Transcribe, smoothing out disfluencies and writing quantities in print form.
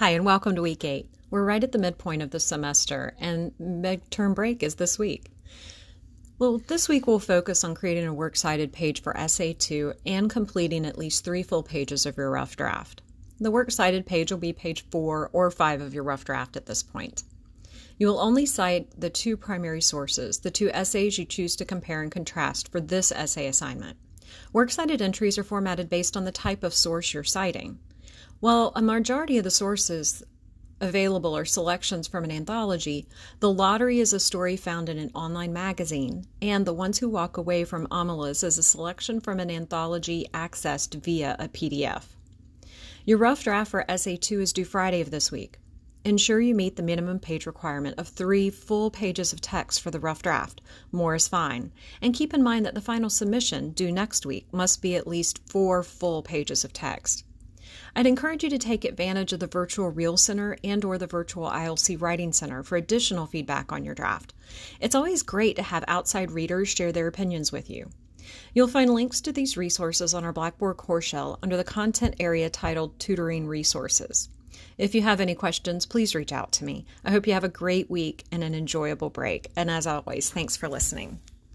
Hi, and welcome to Week 8. We're right at the midpoint of the semester, and midterm break is this week. Well, this week we'll focus on creating a Works Cited page for Essay 2 and completing at least 3 full pages of your rough draft. The Works Cited page will be page 4 or 5 of your rough draft at this point. You will only cite the 2 primary sources, the 2 essays you choose to compare and contrast for this essay assignment. Works Cited entries are formatted based on the type of source you're citing. While a majority of the sources available are selections from an anthology, The Lottery is a story found in an online magazine, and The Ones Who Walk Away from Omelas is a selection from an anthology accessed via a PDF. Your rough draft for Essay 2 is due Friday of this week. Ensure you meet the minimum page requirement of 3 full pages of text for the rough draft. More is fine. And keep in mind that the final submission, due next week, must be at least 4 full pages of text. I'd encourage you to take advantage of the Virtual Reel Center and or the Virtual ILC Writing Center for additional feedback on your draft. It's always great to have outside readers share their opinions with you. You'll find links to these resources on our Blackboard course shell under the content area titled Tutoring Resources. If you have any questions, please reach out to me. I hope you have a great week and an enjoyable break. And as always, thanks for listening.